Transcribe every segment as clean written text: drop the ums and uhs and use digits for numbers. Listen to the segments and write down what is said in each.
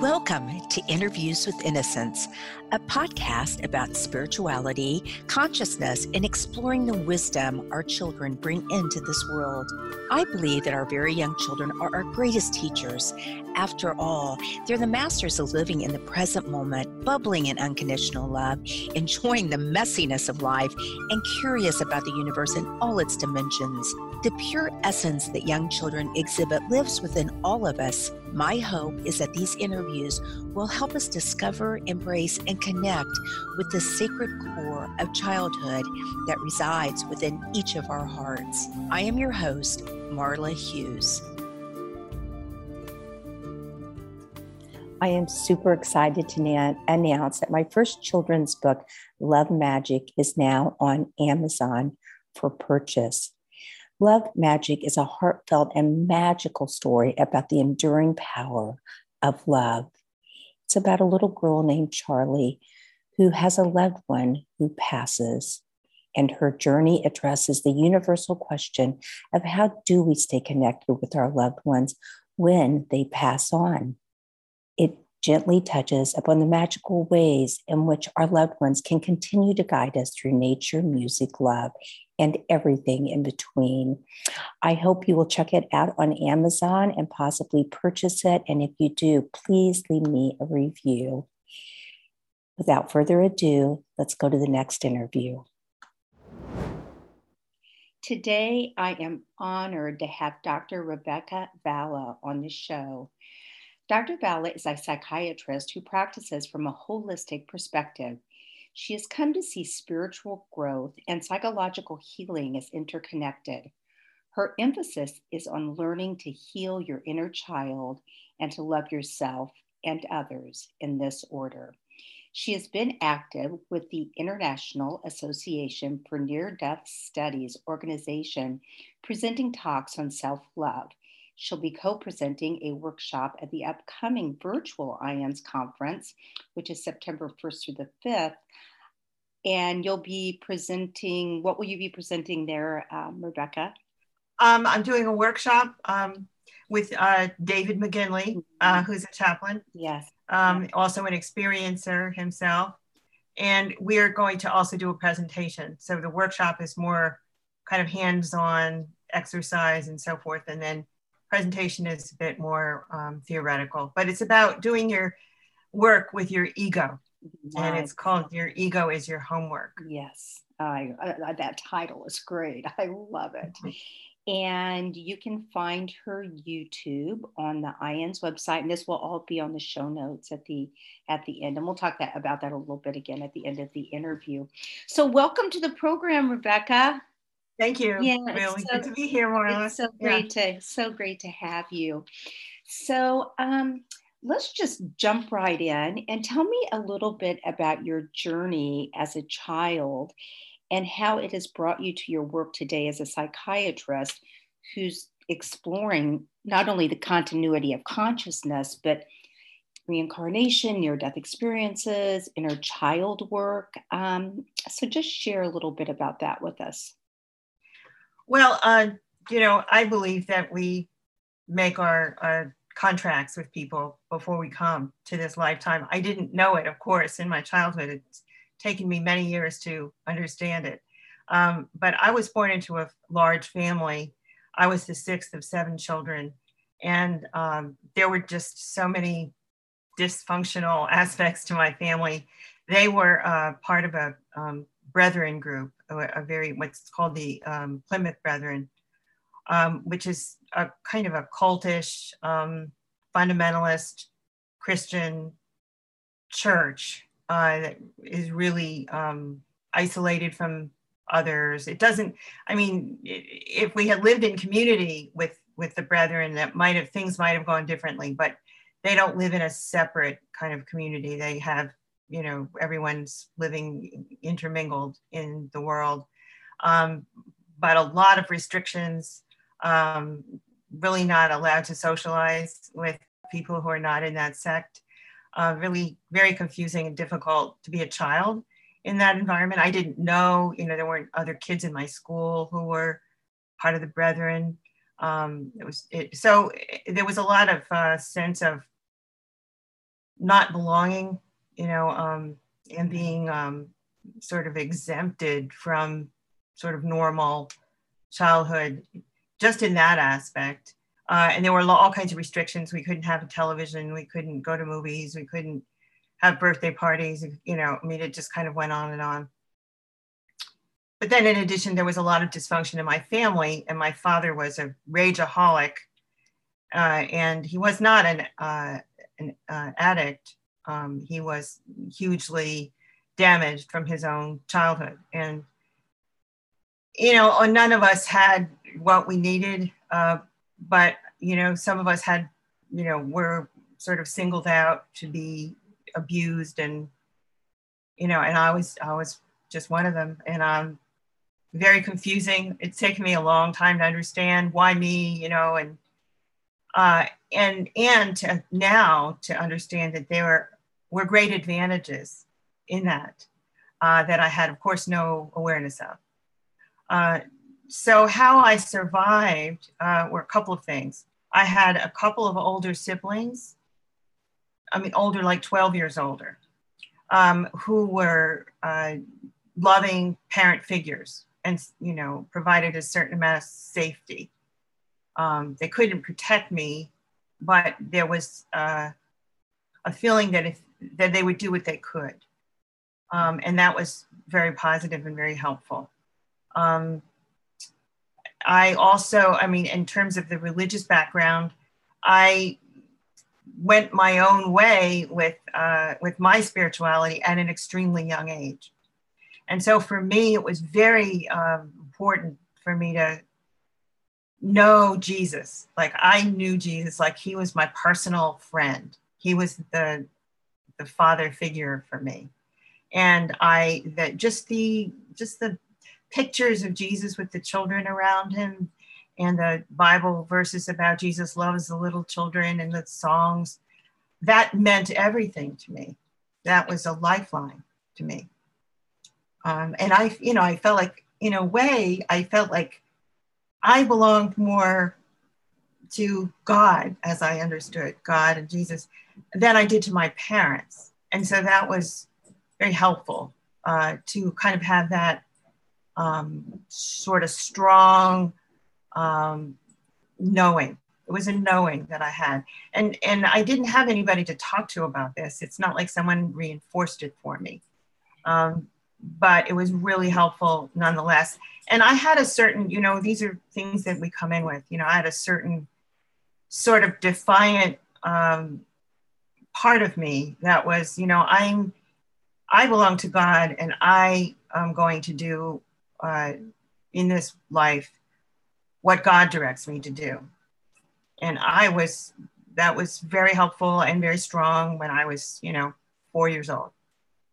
Welcome to Interviews with Innocence, a podcast about spirituality, consciousness, and exploring the wisdom our children bring into this world. I believe that our very young children are our greatest teachers. After all, they're the masters of living in the present moment, bubbling in unconditional love, enjoying the messiness of life, and curious about the universe in all its dimensions. The pure essence that young children exhibit lives within all of us. My hope is that these interviews will help us discover, embrace, and connect with the sacred core of childhood that resides within each of our hearts. I am your host, Marla Hughes. I am super excited to announce that my first children's book, Love Magic, is now on Amazon for purchase. Love Magic is a heartfelt and magical story about the enduring power of love. It's about a little girl named Charlie who has a loved one who passes, and her journey addresses the universal question of how do we stay connected with our loved ones when they pass on. It gently touches upon the magical ways in which our loved ones can continue to guide us through nature, music, love, and everything in between. I hope you will check it out on Amazon and possibly purchase it. And if you do, please leave me a review. Without further ado, let's go to the next interview. Today, I am honored to have Dr. Rebecca Valla on the show. Dr. Valla is a psychiatrist who practices from a holistic perspective. She has come to see spiritual growth and psychological healing as interconnected. Her emphasis is on learning to heal your inner child and to love yourself and others in this order. She has been active with the International Association for Near-Death Studies organization, presenting talks on self-love. She'll be co-presenting a workshop at the upcoming virtual IONS conference, which is September 1st through the 5th. And you'll be presenting, what will you be presenting there, Rebecca? I'm doing a workshop with David McGinley, who's a chaplain. Yes. Also an experiencer himself. And we are going to also do a presentation. So the workshop is more kind of hands-on exercise and so forth. And then presentation is a bit more theoretical, but it's about doing your work with your ego. Nice. And it's called Your Ego is Your Homework. Yes, that title is great. I love it. Mm-hmm. And you can find her YouTube on the IONS website, and this will all be on the show notes at the end. And we'll talk about that a little bit again at the end of the interview. So welcome to the program, Rebecca. Thank you. Yeah, really good to be here, Marla. It's so great to have you. So let's just jump right in and tell me a little bit about your journey as a child and how it has brought you to your work today as a psychiatrist who's exploring not only the continuity of consciousness, but reincarnation, near-death experiences, inner child work. So just share a little bit about that with us. Well, I believe that we make our contracts with people before we come to this lifetime. I didn't know it, of course, in my childhood. It's taken me many years to understand it. But I was born into a large family. I was the sixth of seven children. And there were just so many dysfunctional aspects to my family. They were part of a Brethren group, what's called the Plymouth Brethren, which is a kind of a cultish, fundamentalist Christian church that is really isolated from others. If we had lived in community with the Brethren, things might have gone differently, but they don't live in a separate kind of community. They have everyone's living intermingled in the world, but a lot of restrictions, really not allowed to socialize with people who are not in that sect, really very confusing and difficult to be a child in that environment. I didn't know, there weren't other kids in my school who were part of the Brethren. There was a lot of sense of not belonging, and being sort of exempted from sort of normal childhood, just in that aspect. And there were all kinds of restrictions. We couldn't have a television. We couldn't go to movies. We couldn't have birthday parties. It just kind of went on and on. But then in addition, there was a lot of dysfunction in my family, and my father was a rageaholic, and he was not an addict. He was hugely damaged from his own childhood. And, none of us had what we needed, but, some of us had, were sort of singled out to be abused, and, and I was just one of them. And very confusing. It's taken me a long time to understand why me, and to now to understand that there were great advantages in that, that I had, of course, no awareness of. So how I survived were a couple of things. I had a couple of older siblings, older, like 12 years older, who were loving parent figures and, provided a certain amount of safety. They couldn't protect me, but there was a feeling that that they would do what they could. And that was very positive and very helpful. I also, in terms of the religious background, I went my own way with my spirituality at an extremely young age. And so for me, it was very important for me to know Jesus. Like, I knew Jesus, like he was my personal friend. He was the father figure for me. And just the pictures of Jesus with the children around him, and the Bible verses about Jesus loves the little children, and the songs, that meant everything to me. That was a lifeline to me. And I felt like, in a way, I felt like I belonged more to God, as I understood God and Jesus, than I did to my parents. And so that was very helpful to kind of have that sort of strong knowing. It was a knowing that I had. And I didn't have anybody to talk to about this. It's not like someone reinforced it for me. But it was really helpful nonetheless. And I had a certain, these are things that we come in with, I had a certain sort of defiant part of me that was, I belong to God, and I am going to do in this life what God directs me to do. And that was very helpful and very strong when I was, 4 years old.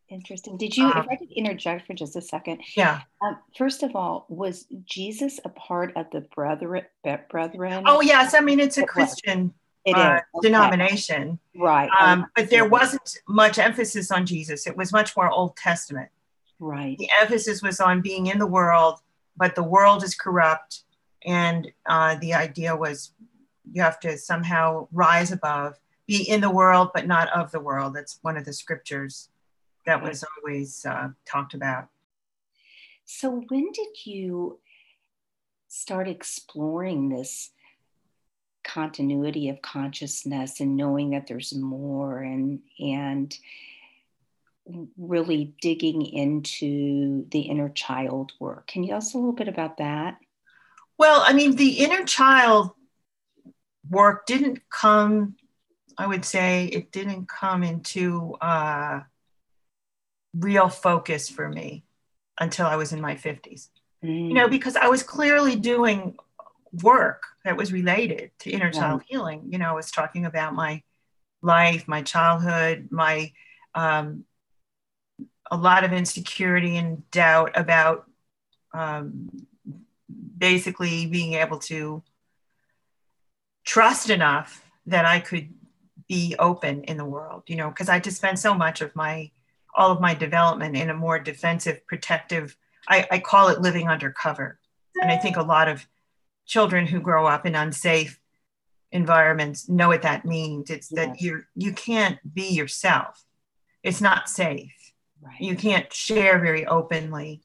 Interesting. Did you, if I could interject for just a second. Yeah. First of all, was Jesus a part of the Brethren? Oh, yes. It's a Christian denomination. Right. But there wasn't much emphasis on Jesus. It was much more Old Testament. Right. The emphasis was on being in the world, but the world is corrupt. And the idea was you have to somehow rise above, be in the world, but not of the world. That's one of the scriptures that was always talked about. So when did you start exploring this continuity of consciousness and knowing that there's more, and really digging into the inner child work? Can you tell us a little bit about that? Well, the inner child work didn't come, I would say it didn't come into real focus for me until I was in my 50s, because I was clearly doing work that was related to inner child healing. I was talking about my life, my childhood, my, a lot of insecurity and doubt about basically being able to trust enough that I could be open in the world, because I just spent so much of all of my development in a more defensive, protective, I call it living undercover. And I think a lot of children who grow up in unsafe environments know what that means. It's that you can't be yourself. It's not safe. Right. You can't share very openly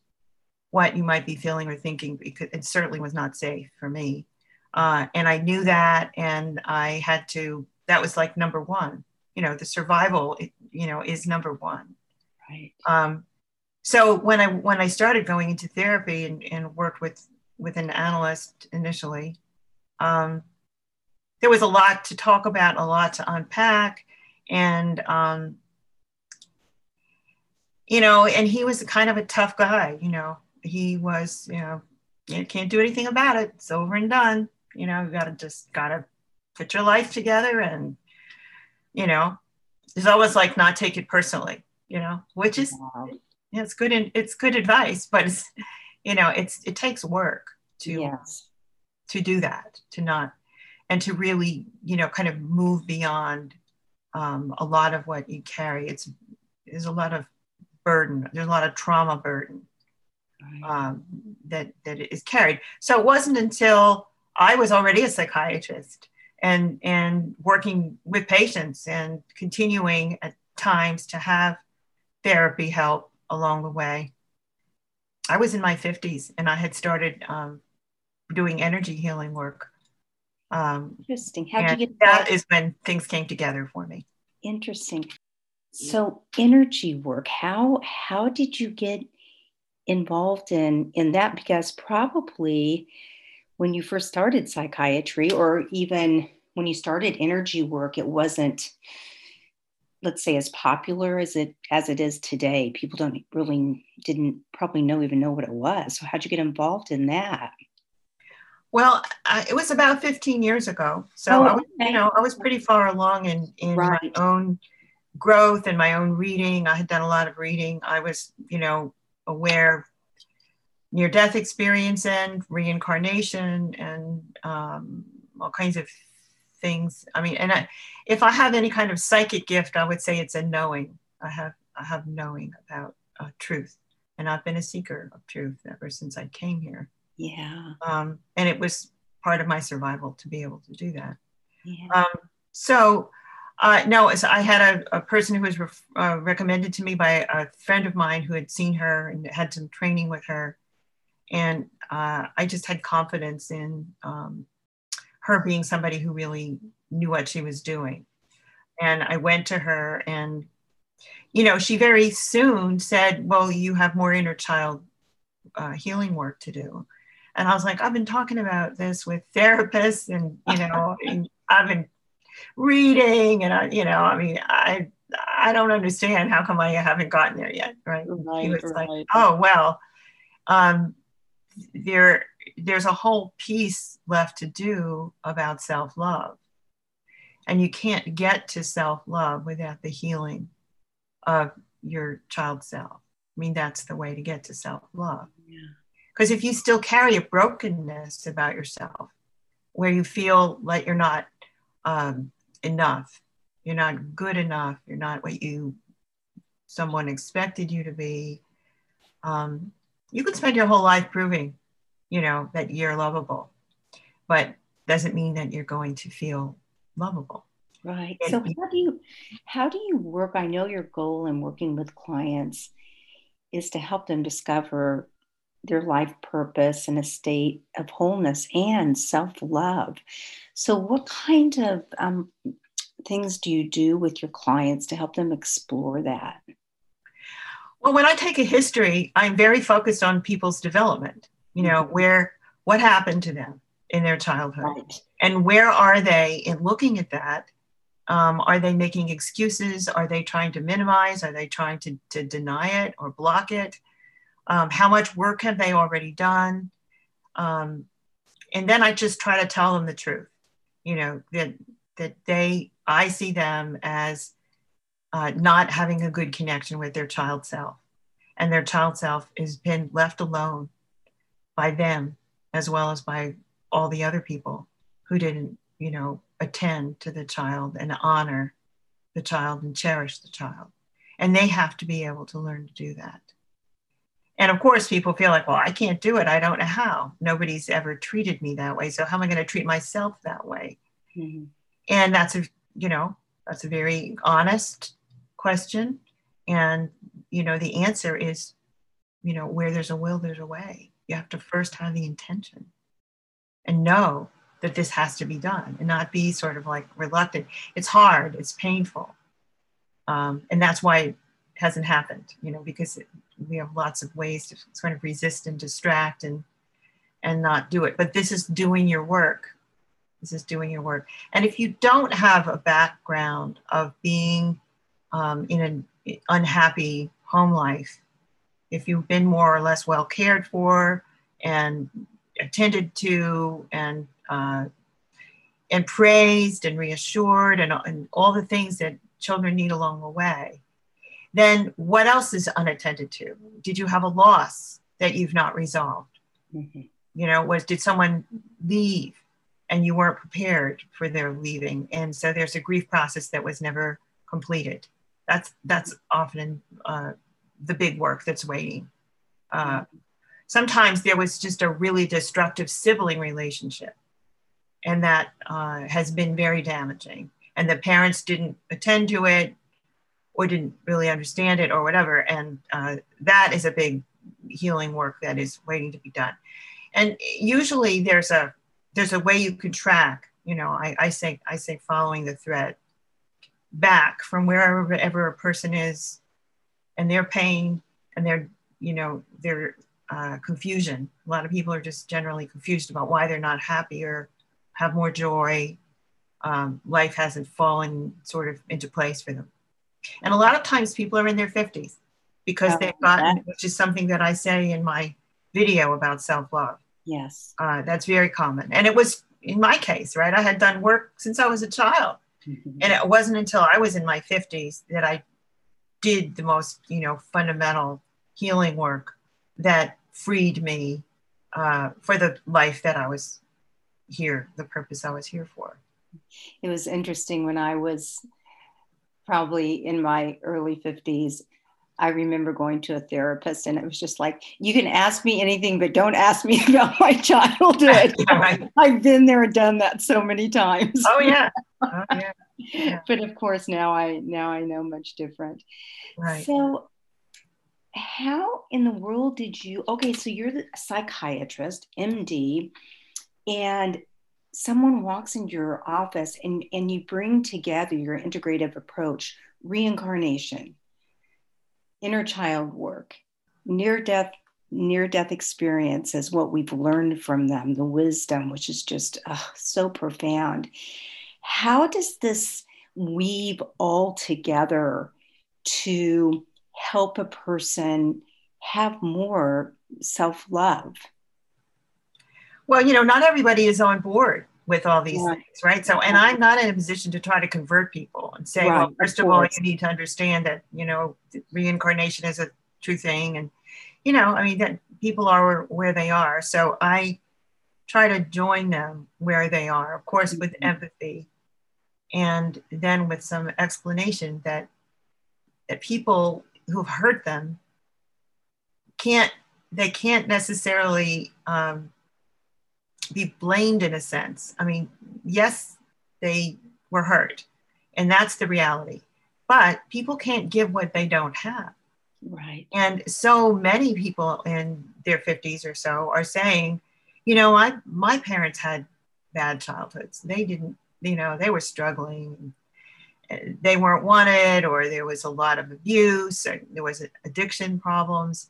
what you might be feeling or thinking, because it certainly was not safe for me. And I knew that, and I had to, that was like number one, the survival, is number one. Right. So when I started going into therapy and worked with an analyst initially, there was a lot to talk about, a lot to unpack. And, and he was kind of a tough guy, he was, you can't do anything about it. It's over and done. You gotta put your life together. And, it's always like not take it personally, which is, it's good. And it's good advice, but it's, it takes work to do that, and to really, kind of move beyond a lot of what you carry. There's a lot of burden. There's a lot of trauma burden that is carried. So it wasn't until I was already a psychiatrist and working with patients and continuing at times to have therapy help along the way. I was in my 50s and I had started doing energy healing work. Interesting. How do you get that? That is when things came together for me. Interesting. So energy work, how did you get involved in that? Because probably when you first started psychiatry, or even when you started energy work, it wasn't, let's say, as popular as it is today. People didn't probably know what it was. So how'd you get involved in that? Well, it was about 15 years ago. So I was pretty far along in my own growth and my own reading. I had done a lot of reading. I was, aware of near-death experience and reincarnation and all kinds of things. I mean, and if I have any kind of psychic gift, I would say it's a knowing. I have knowing about truth, and I've been a seeker of truth ever since I came here. Yeah. And it was part of my survival to be able to do that. Yeah. So I had a person who was recommended to me by a friend of mine who had seen her and had some training with her. And I just had confidence in her being somebody who really knew what she was doing. And I went to her and, she very soon said, well, you have more inner child healing work to do. And I was like, I've been talking about this with therapists and, and I've been reading and I don't understand how come I haven't gotten there yet. Right. He was like, oh, well, there's a whole piece left to do about self-love, and you can't get to self-love without the healing of your child self. I mean, that's the way to get to self-love. Because if you still carry a brokenness about yourself, where you feel like you're not enough, you're not good enough, you're not what someone expected you to be, you could spend your whole life proving, that you're lovable, but doesn't mean that you're going to feel lovable. Right. So how do you work? I know your goal in working with clients is to help them discover their life purpose and a state of wholeness and self-love. So what kind of things do you do with your clients to help them explore that? Well, when I take a history, I'm very focused on people's development, what happened to them in their childhood, and where are they in looking at that? Are they making excuses? Are they trying to minimize? Are they trying to deny it or block it? How much work have they already done? And then I just try to tell them the truth, I see them as not having a good connection with their child self, and their child self has been left alone by them as well as by all the other people who didn't, attend to the child and honor the child and cherish the child. And they have to be able to learn to do that. And of course, people feel like, well, I can't do it. I don't know how. Nobody's ever treated me that way. So how am I going to treat myself that way? Mm-hmm. And that's a, you know, that's a very honest question. And, you know, the answer is, you know, where there's a will, there's a way. You have to first have the intention and know that this has to be done and not be sort of like reluctant. It's hard, it's painful. And that's why it hasn't happened, you know, because we have lots of ways to sort of resist and distract and not do it. But this is doing your work. This is doing your work. And if you don't have a background of being in an unhappy home life, if you've been more or less well cared for and attended to and praised and reassured and all the things that children need along the way, then what else is unattended to? Did you have a loss that you've not resolved? Mm-hmm. You know, did someone leave and you weren't prepared for their leaving? And so there's a grief process that was never completed. That's often the big work that's waiting. Sometimes there was just a really destructive sibling relationship, and that has been very damaging. And the parents didn't attend to it or didn't really understand it or whatever. And that is a big healing work that is waiting to be done. And usually there's a way you can track, you know, I say following the thread back from wherever a person is and their pain and their, you know, their confusion. A lot of people are just generally confused about why they're not happy or have more joy. Life hasn't fallen sort of into place for them. And a lot of times people are in their 50s because they've gotten, which is something that I say in my video about self-love. Yes. That's very common. And it was in my case, right? I had done work since I was a child. Mm-hmm. And it wasn't until I was in my 50s that I did the most, you know, fundamental healing work that freed me for the life that I was here, the purpose I was here for. It was interesting when I was probably in my early 50s, I remember going to a therapist and it was just like, you can ask me anything, but don't ask me about my childhood. Right. I've been there and done that so many times. Oh yeah. Oh, yeah. Yeah. But of course now I know much different. Right. So how in the world did you, okay, so you're the psychiatrist, MD, and someone walks into your office and you bring together your integrative approach, reincarnation, inner child work, near-death experiences, what we've learned from them, the wisdom, which is just so profound. How does this weave all together to help a person have more self-love? Well, you know, not everybody is on board with all these things, right? So, and I'm not in a position to try to convert people and say, well, first of all, you need to understand that, you know, reincarnation is a true thing. And, you know, I mean, that people are where they are. So I try to join them where they are, of course, with empathy and then with some explanation that people who've hurt them can't necessarily be blamed in a sense. I mean, yes, they were hurt and that's the reality, but people can't give what they don't have. Right. And so many people in their 50s or so are saying, you know, my parents had bad childhoods. They didn't, you know, they were struggling. They weren't wanted, or there was a lot of abuse. Or there was addiction problems.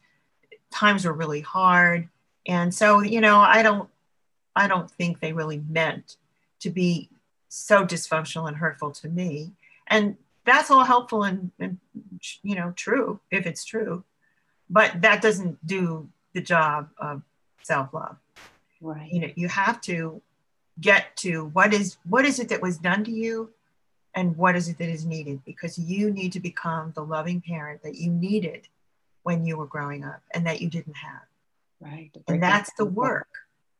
Times were really hard. And so, you know, I don't think they really meant to be so dysfunctional and hurtful to me. And that's all helpful and you know, true, if it's true. But that doesn't do the job of self-love. Right. You know, you have to get to what is it that was done to you and what is it that is needed, because you need to become the loving parent that you needed when you were growing up and that you didn't have. Right. And that's the work.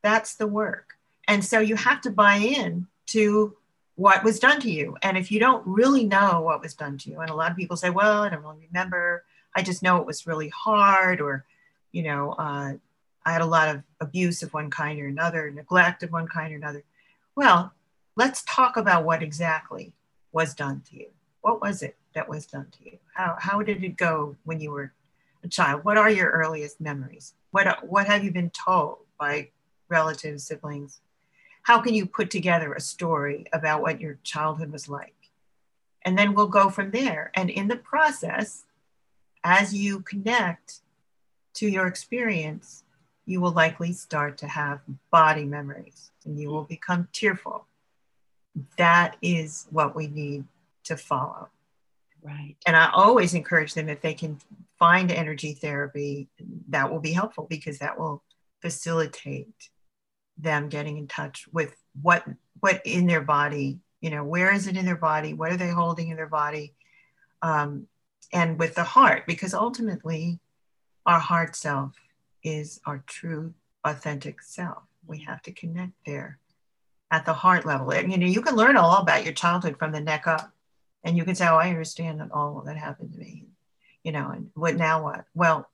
That's the work. And so you have to buy in to what was done to you. And if you don't really know what was done to you, and a lot of people say, well, I don't really remember. I just know it was really hard, or, you know, I had a lot of abuse of one kind or another, neglect of one kind or another. Well, Let's talk about what exactly was done to you. What was it that was done to you? How did it go when you were a child? What are your earliest memories? What have you been told by relatives, siblings? How can you put together a story about what your childhood was like? And then we'll go from there. And in the process, as you connect to your experience, you will likely start to have body memories and you will become tearful. That is what we need to follow. Right. And I always encourage them, if they can find energy therapy, that will be helpful, because that will facilitate them getting in touch with what in their body, you know, where is it in their body? What are they holding in their body? And with the heart, because ultimately our heart self is our true authentic self. We have to connect there at the heart level. You know, you can learn all about your childhood from the neck up, and you can say, oh, I understand that all that happened to me, you know, and what now what? Well,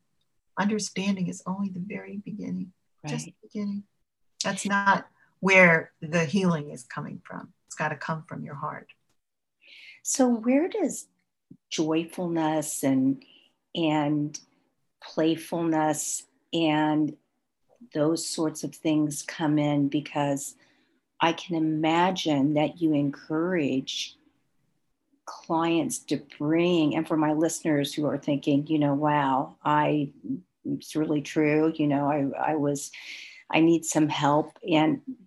understanding is only the very beginning, right. Just the beginning. That's not where the healing is coming from. It's got to come from your heart. So where does joyfulness and playfulness and those sorts of things come in? Because I can imagine that you encourage clients to bring, and for my listeners who are thinking, you know, wow, it's really true. You know, I need some help.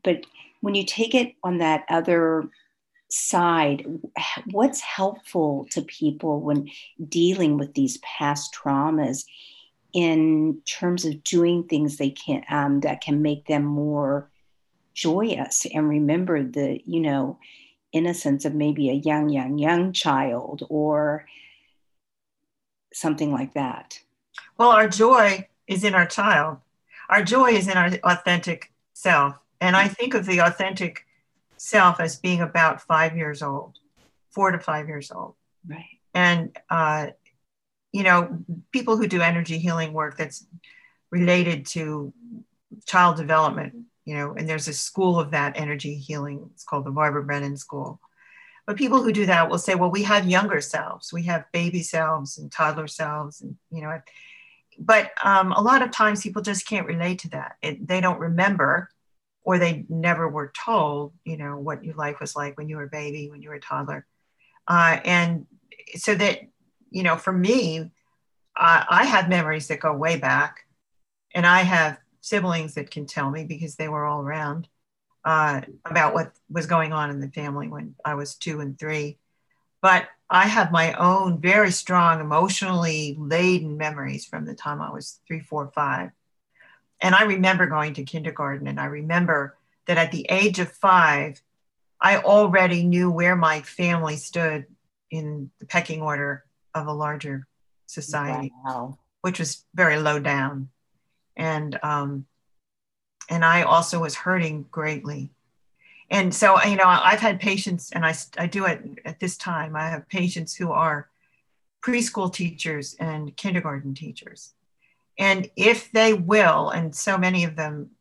But when you take it on that other side, what's helpful to people when dealing with these past traumas in terms of doing things they can that can make them more joyous and remember the, you know, innocence of maybe a young child or something like that? Well, our joy is in our child. Our joy is in our authentic self. And I think of the authentic self as being about 5 years old, 4 to 5 years old. Right. And, you know, people who do energy healing work that's related to child development, you know, and there's a school of that energy healing. It's called the Barbara Brennan School. But people who do that will say, well, we have younger selves. We have baby selves and toddler selves and, you know, but a lot of times people just can't relate to that. They don't remember, or they never were told, you know, what your life was like when you were a baby, when you were a toddler. And so that, you know, for me, I have memories that go way back, and I have siblings that can tell me, because they were all around, about what was going on in the family when I was 2 and 3. But I have my own very strong emotionally laden memories from the time I was 3, 4, 5. And I remember going to kindergarten, and I remember that at the age of 5, I already knew where my family stood in the pecking order of a larger society, wow, which was very low down. And I also was hurting greatly. And so, you know, I've had patients, and I do it at this time, I have patients who are preschool teachers and kindergarten teachers. And if they will, and so many of them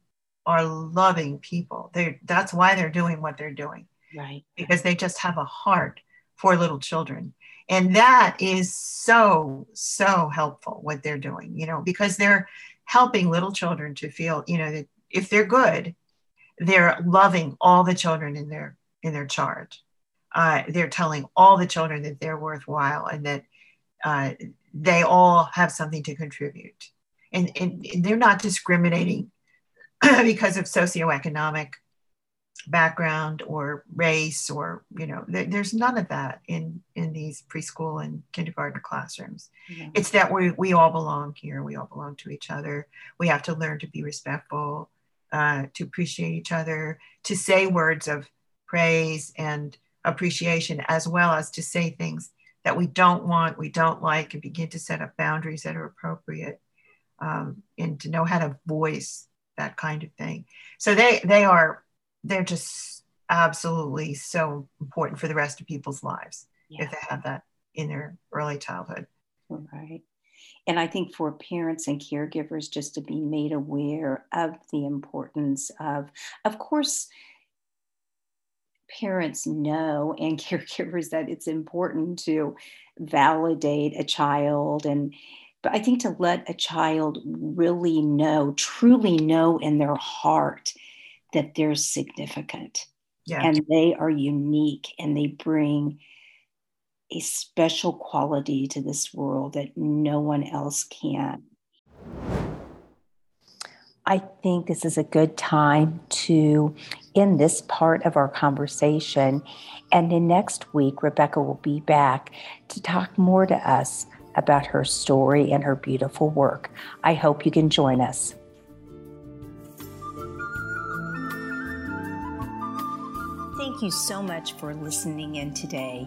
are loving people, that's why they're doing what they're doing. Right. Because they just have a heart for little children. And that is so, so helpful, what they're doing, you know, because they're helping little children to feel, you know, that if they're good, they're loving all the children in their charge. They're telling all the children that they're worthwhile, and that they all have something to contribute. And they're not discriminating because of socioeconomic background or race, or, you know, there's none of that in these preschool and kindergarten classrooms. Yeah. It's that we all belong here. We all belong to each other. We have to learn to be respectful, to appreciate each other, to say words of praise and appreciation, as well as to say things that we don't want, we don't like, and begin to set up boundaries that are appropriate, and to know how to voice that kind of thing. So they're just absolutely so important for the rest of people's lives, yeah, if they have that in their early childhood. Right. And I think for parents and caregivers, just to be made aware of the importance of course, parents know and caregivers that it's important to validate a child. But I think to let a child really know, truly know in their heart that they're significant and they are unique and they bring a special quality to this world that no one else can. I think this is a good time to end this part of our conversation. And then next week, Rebecca will be back to talk more to us about her story and her beautiful work. I hope you can join us. Thank you so much for listening in today.